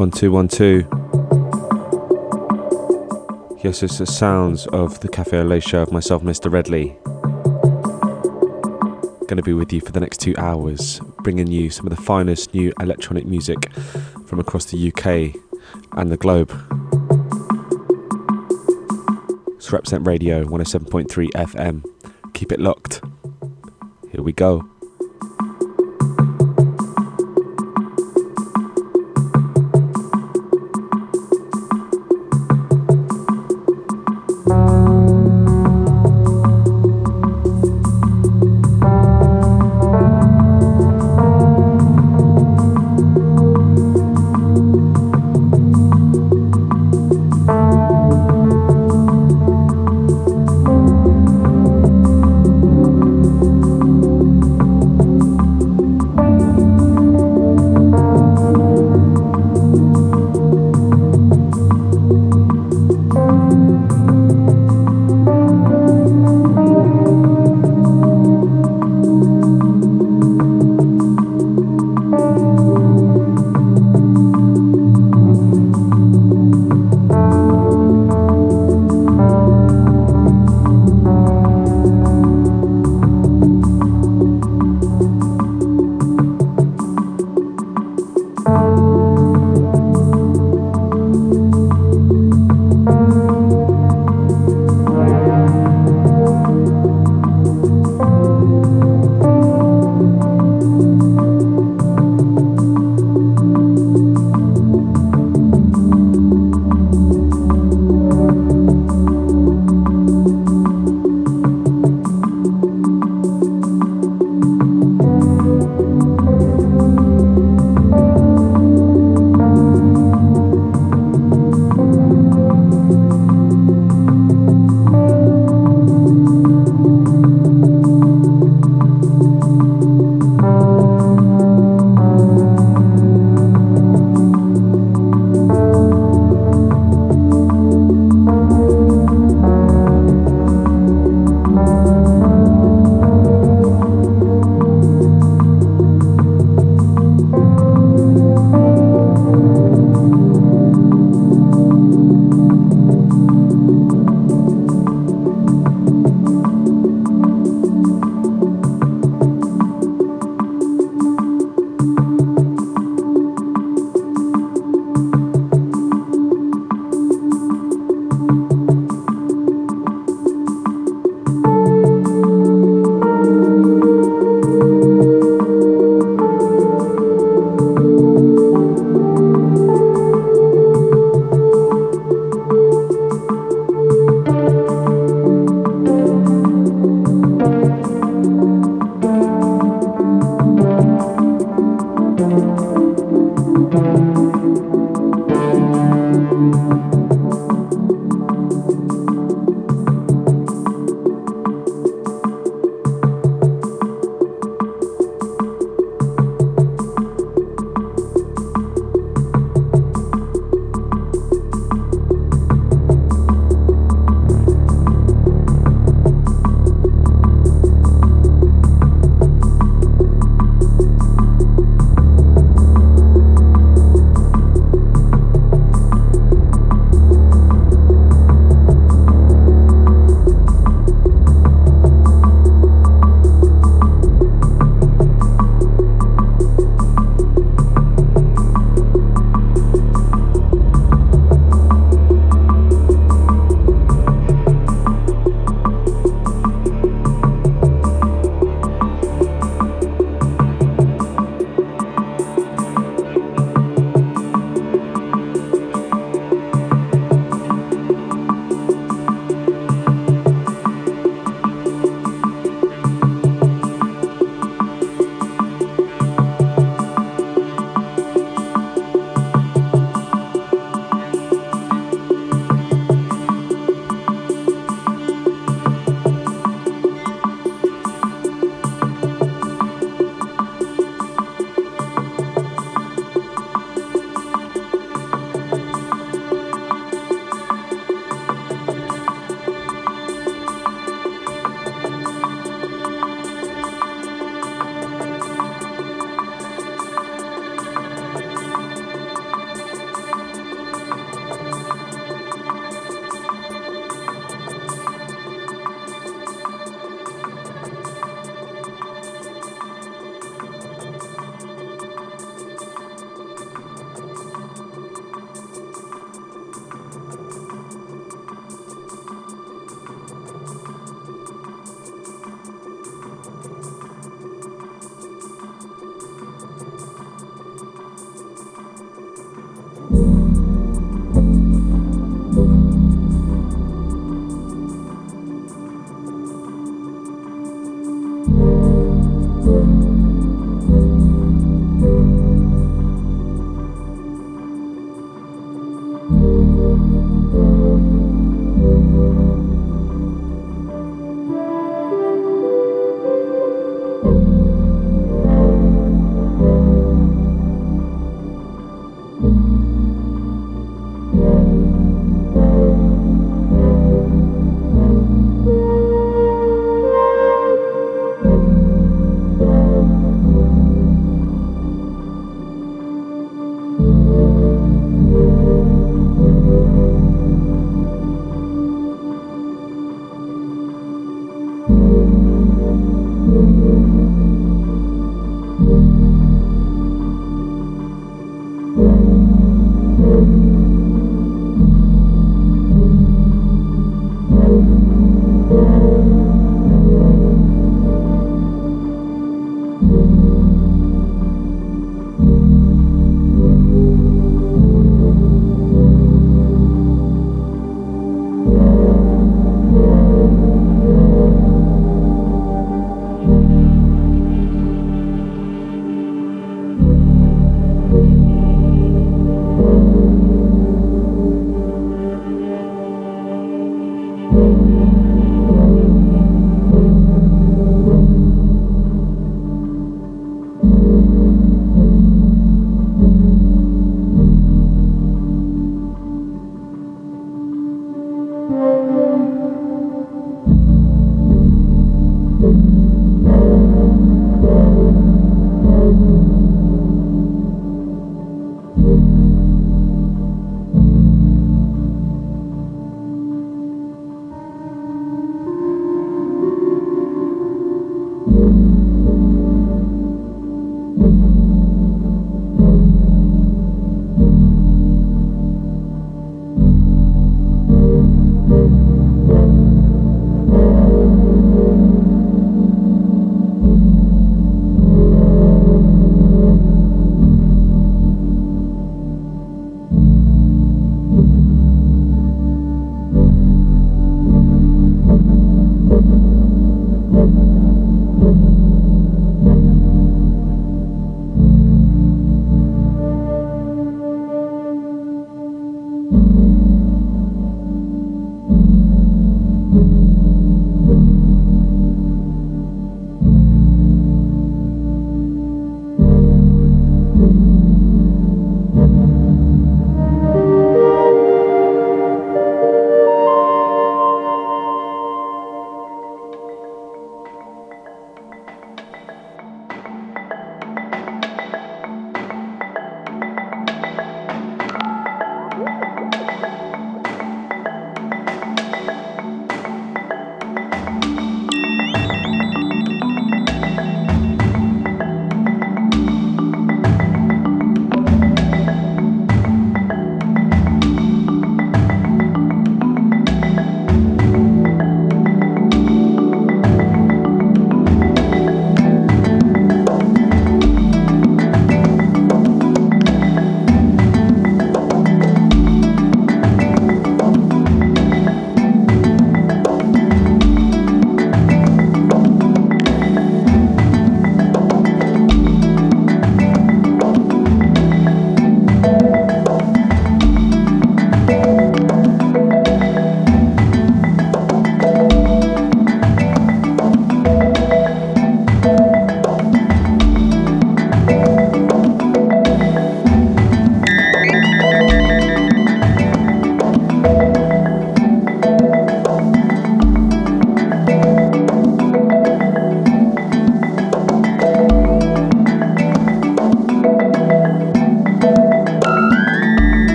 1212. Yes, it's the sounds of the Café Au Lait show of myself, Mr. Redley. Going to be with you for the next 2 hours, bringing you some of the finest new electronic music from across the UK and the globe. It's Represent Radio 107.3 FM. Keep it locked. Here we go.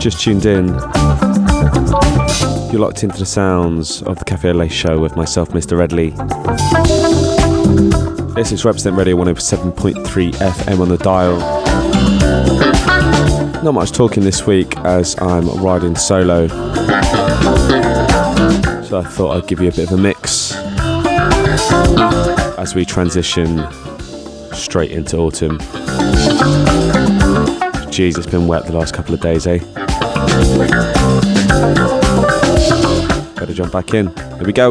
Just tuned in, you're locked into the sounds of the Café Au Lait show with myself, Mr. Redley. This is Represent Radio 107.3 FM on the dial. Not much talking this week as I'm riding solo, so I thought I'd give you a bit of a mix as we transition straight into autumn. Jeez, it's been wet the last couple of days, eh? Gotta jump back in. Here we go.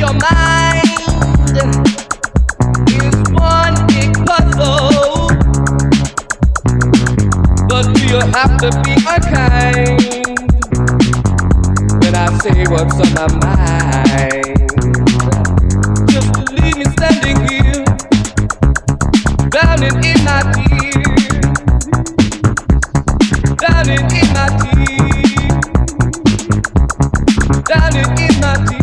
Your mind is one to be unkind when I say what's on my mind. Just to leave me standing here, drowning in my tears, drowning in my tears, drowning in my tears.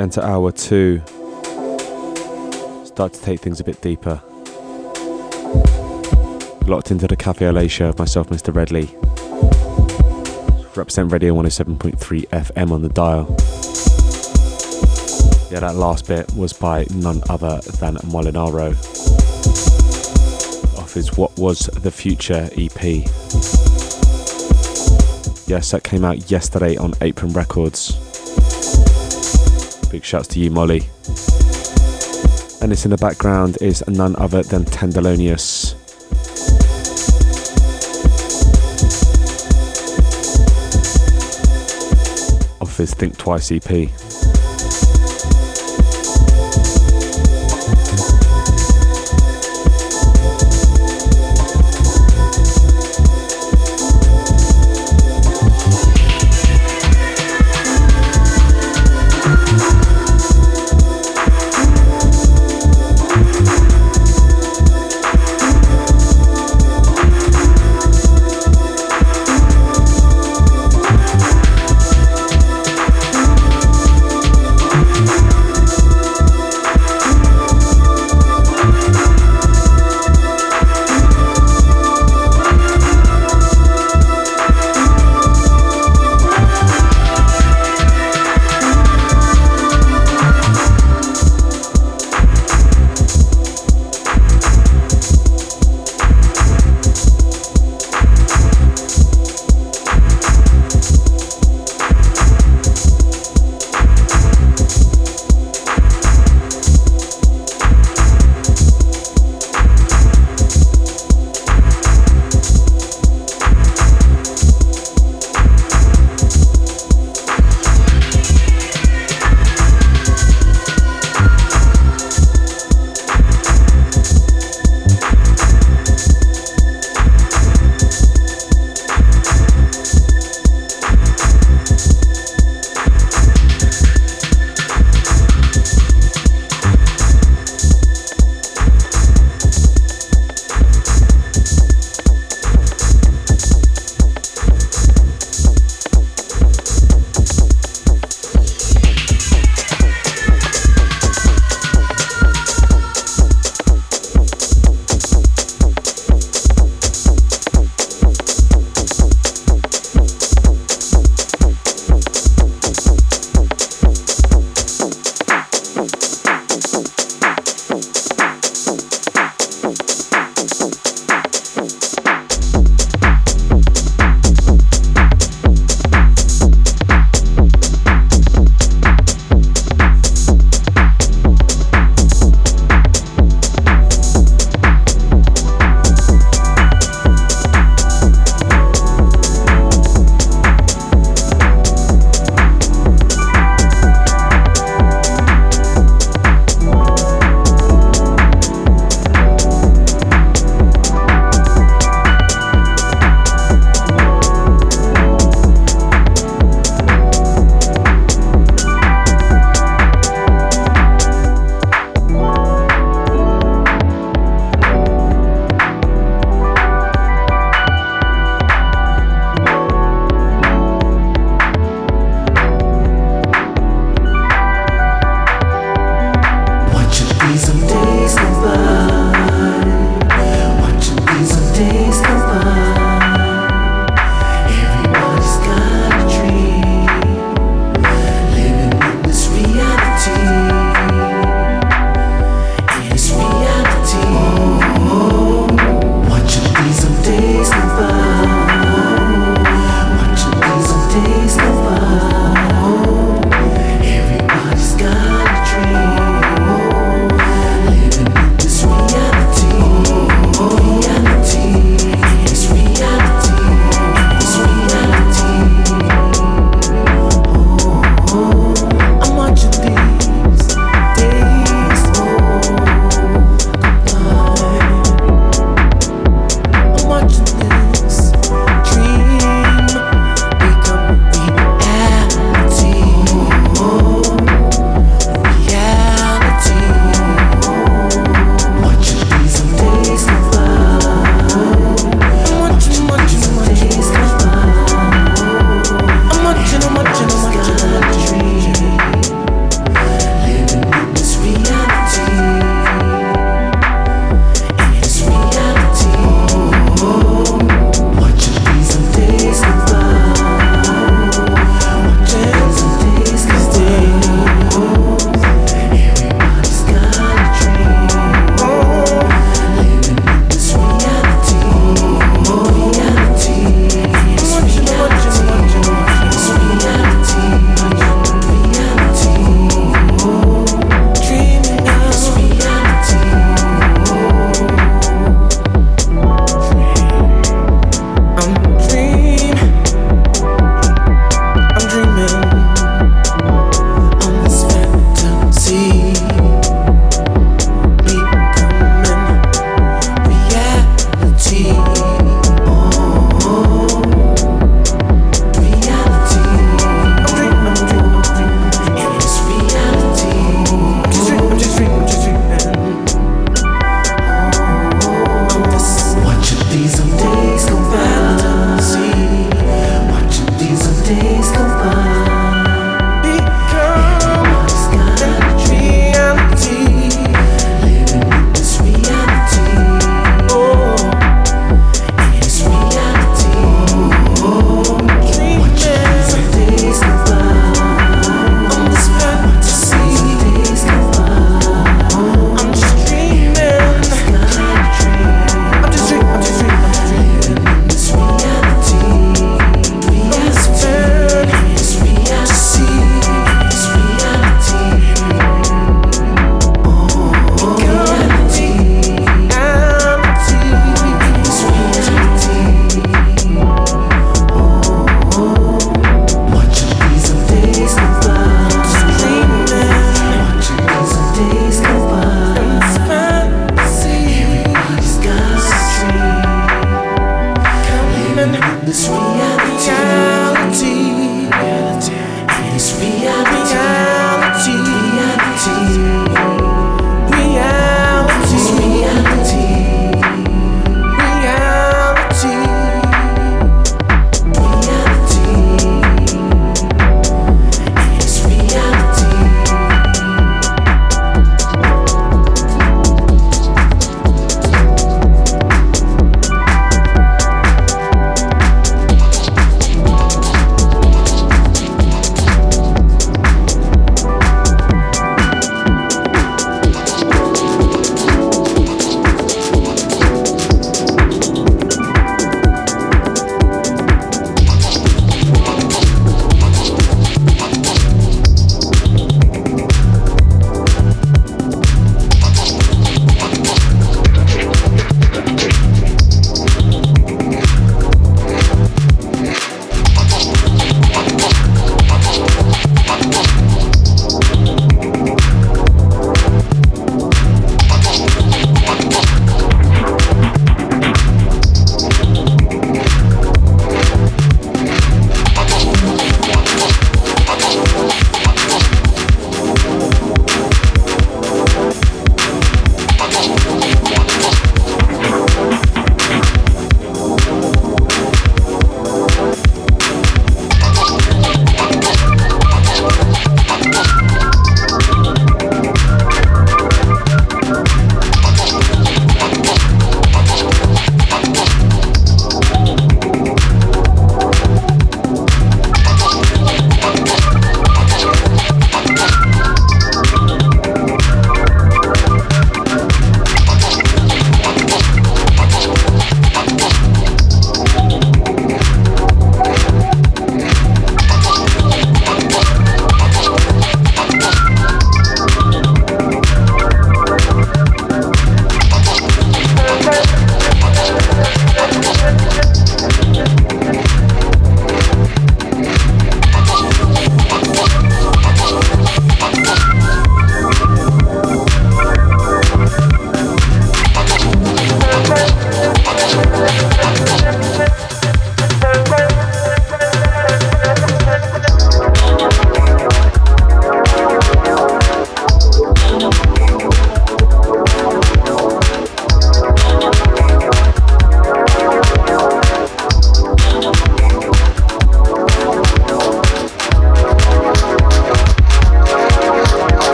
enter hour two, start to take things a bit deeper. Locked into the Café Au Lait show of myself, Mr. Redley. Represent Radio 107.3 FM on the dial. Yeah, that last bit was by none other than Molinaro off his What Was the Future EP. Yes, that came out yesterday on Apron Records. Big shouts to you, Molly. And it's in the background is none other than Tandelonious. Off his Think Twice EP.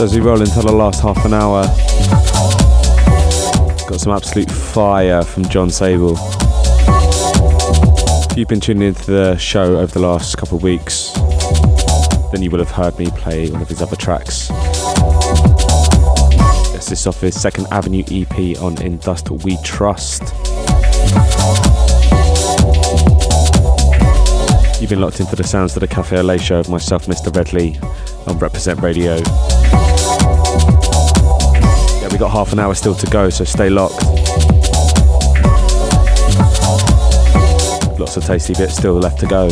As we roll into the last half an hour, got some absolute fire from John Sable. If you've been tuning into the show over the last couple of weeks, then you will have heard me play one of his other tracks. This is off his Second Avenue EP on In Dust We Trust. You've been locked into the sounds of the Café Au Lait show of myself, Mr. Redley, on Represent Radio. We've got half an hour still to go, so stay locked. Lots of tasty bits still left to go.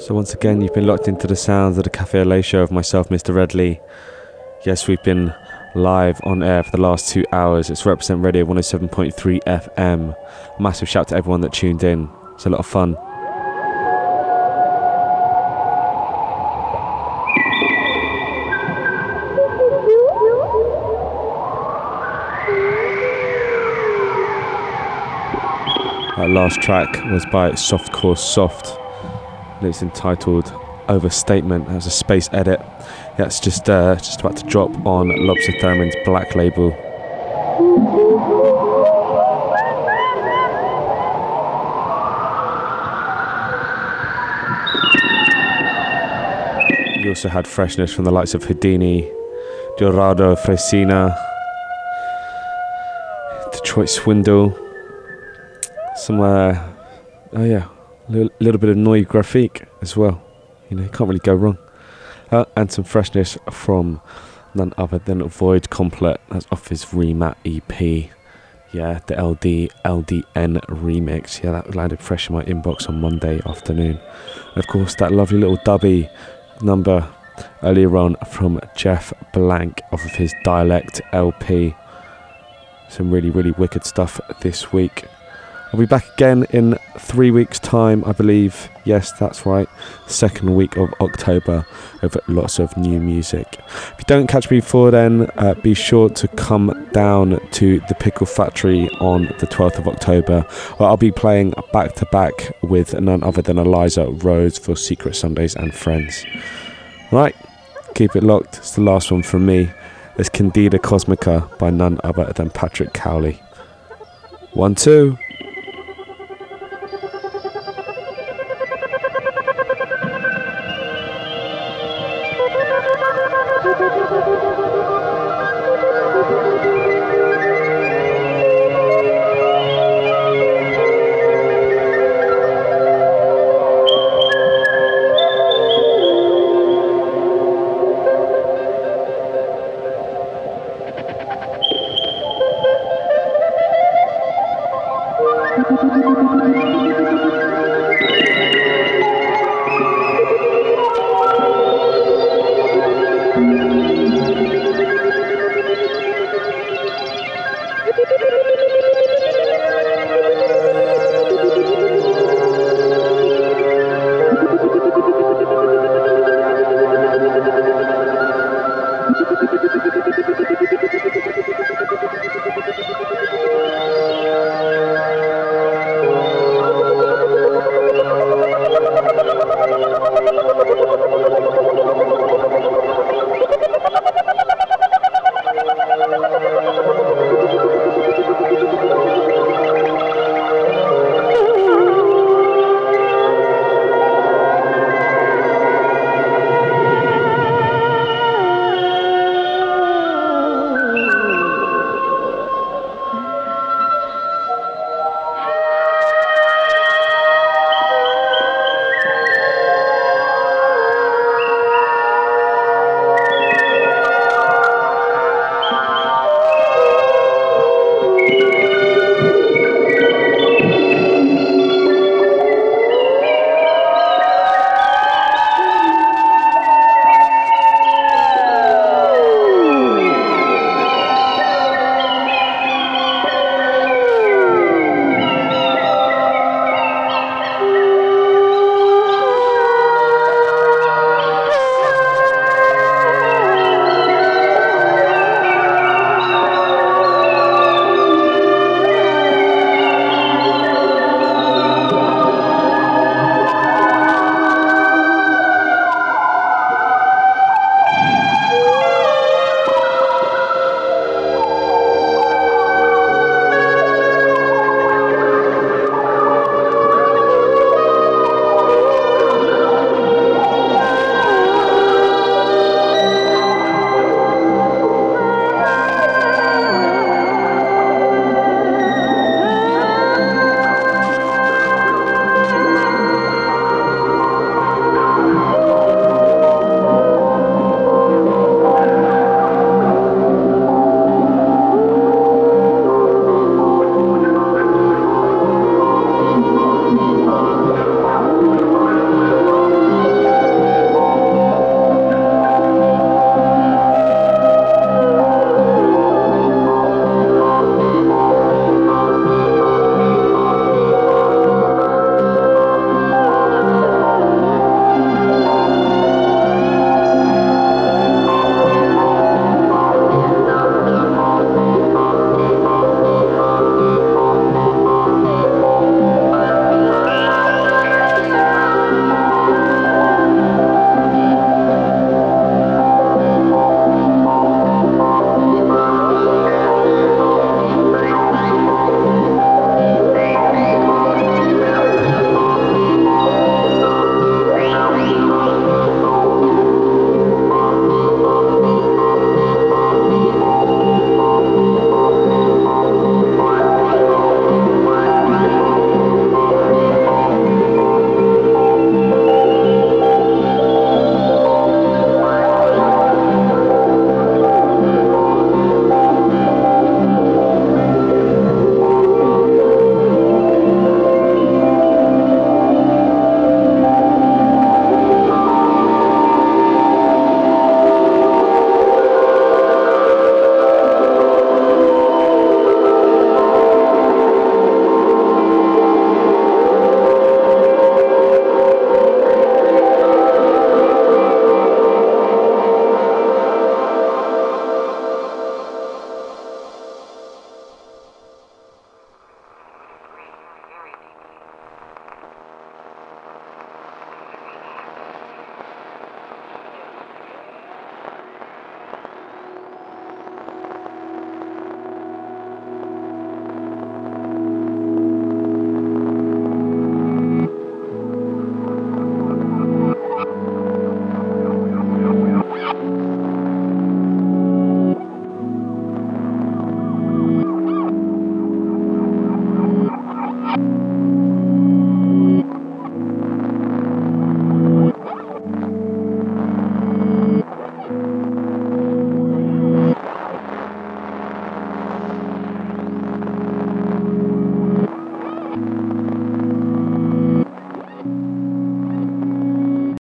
So once again, you've been locked into the sounds of the Café Au Lait show of myself, Mr. Redley. Yes, we've been live on air for the last 2 hours. It's Represent Radio 107.3 FM. Massive shout to everyone that tuned in. It's a lot of fun. That last track was by Softcore Soft. It's entitled Overstatement. That was a space edit. That's just about to drop on Lobster Theremin's Black label. You also had freshness from the likes of Houdini, Dorado, Fresina, Detroit Swindle, somewhere. Oh yeah. A little bit of Noise Graphique as well, you know, you can't really go wrong. And some freshness from none other than Void Complet. That's off his Remap EP. Yeah, the LDN remix. Yeah, that landed fresh in my inbox on Monday afternoon. And of course, that lovely little dubby number earlier on from Jeff Blank off of his Dialect LP. Some really, really wicked stuff this week. I'll be back again in 3 weeks' time, I believe. Yes, that's right. Second week of October, with lots of new music. If you don't catch me before then, be sure to come down to the Pickle Factory on the 12th of October, where I'll be playing back-to-back with none other than Eliza Rose for Secret Sundays and Friends. Right, keep it locked. It's the last one from me. It's Candida Cosmica by none other than Patrick Cowley. 1, 2...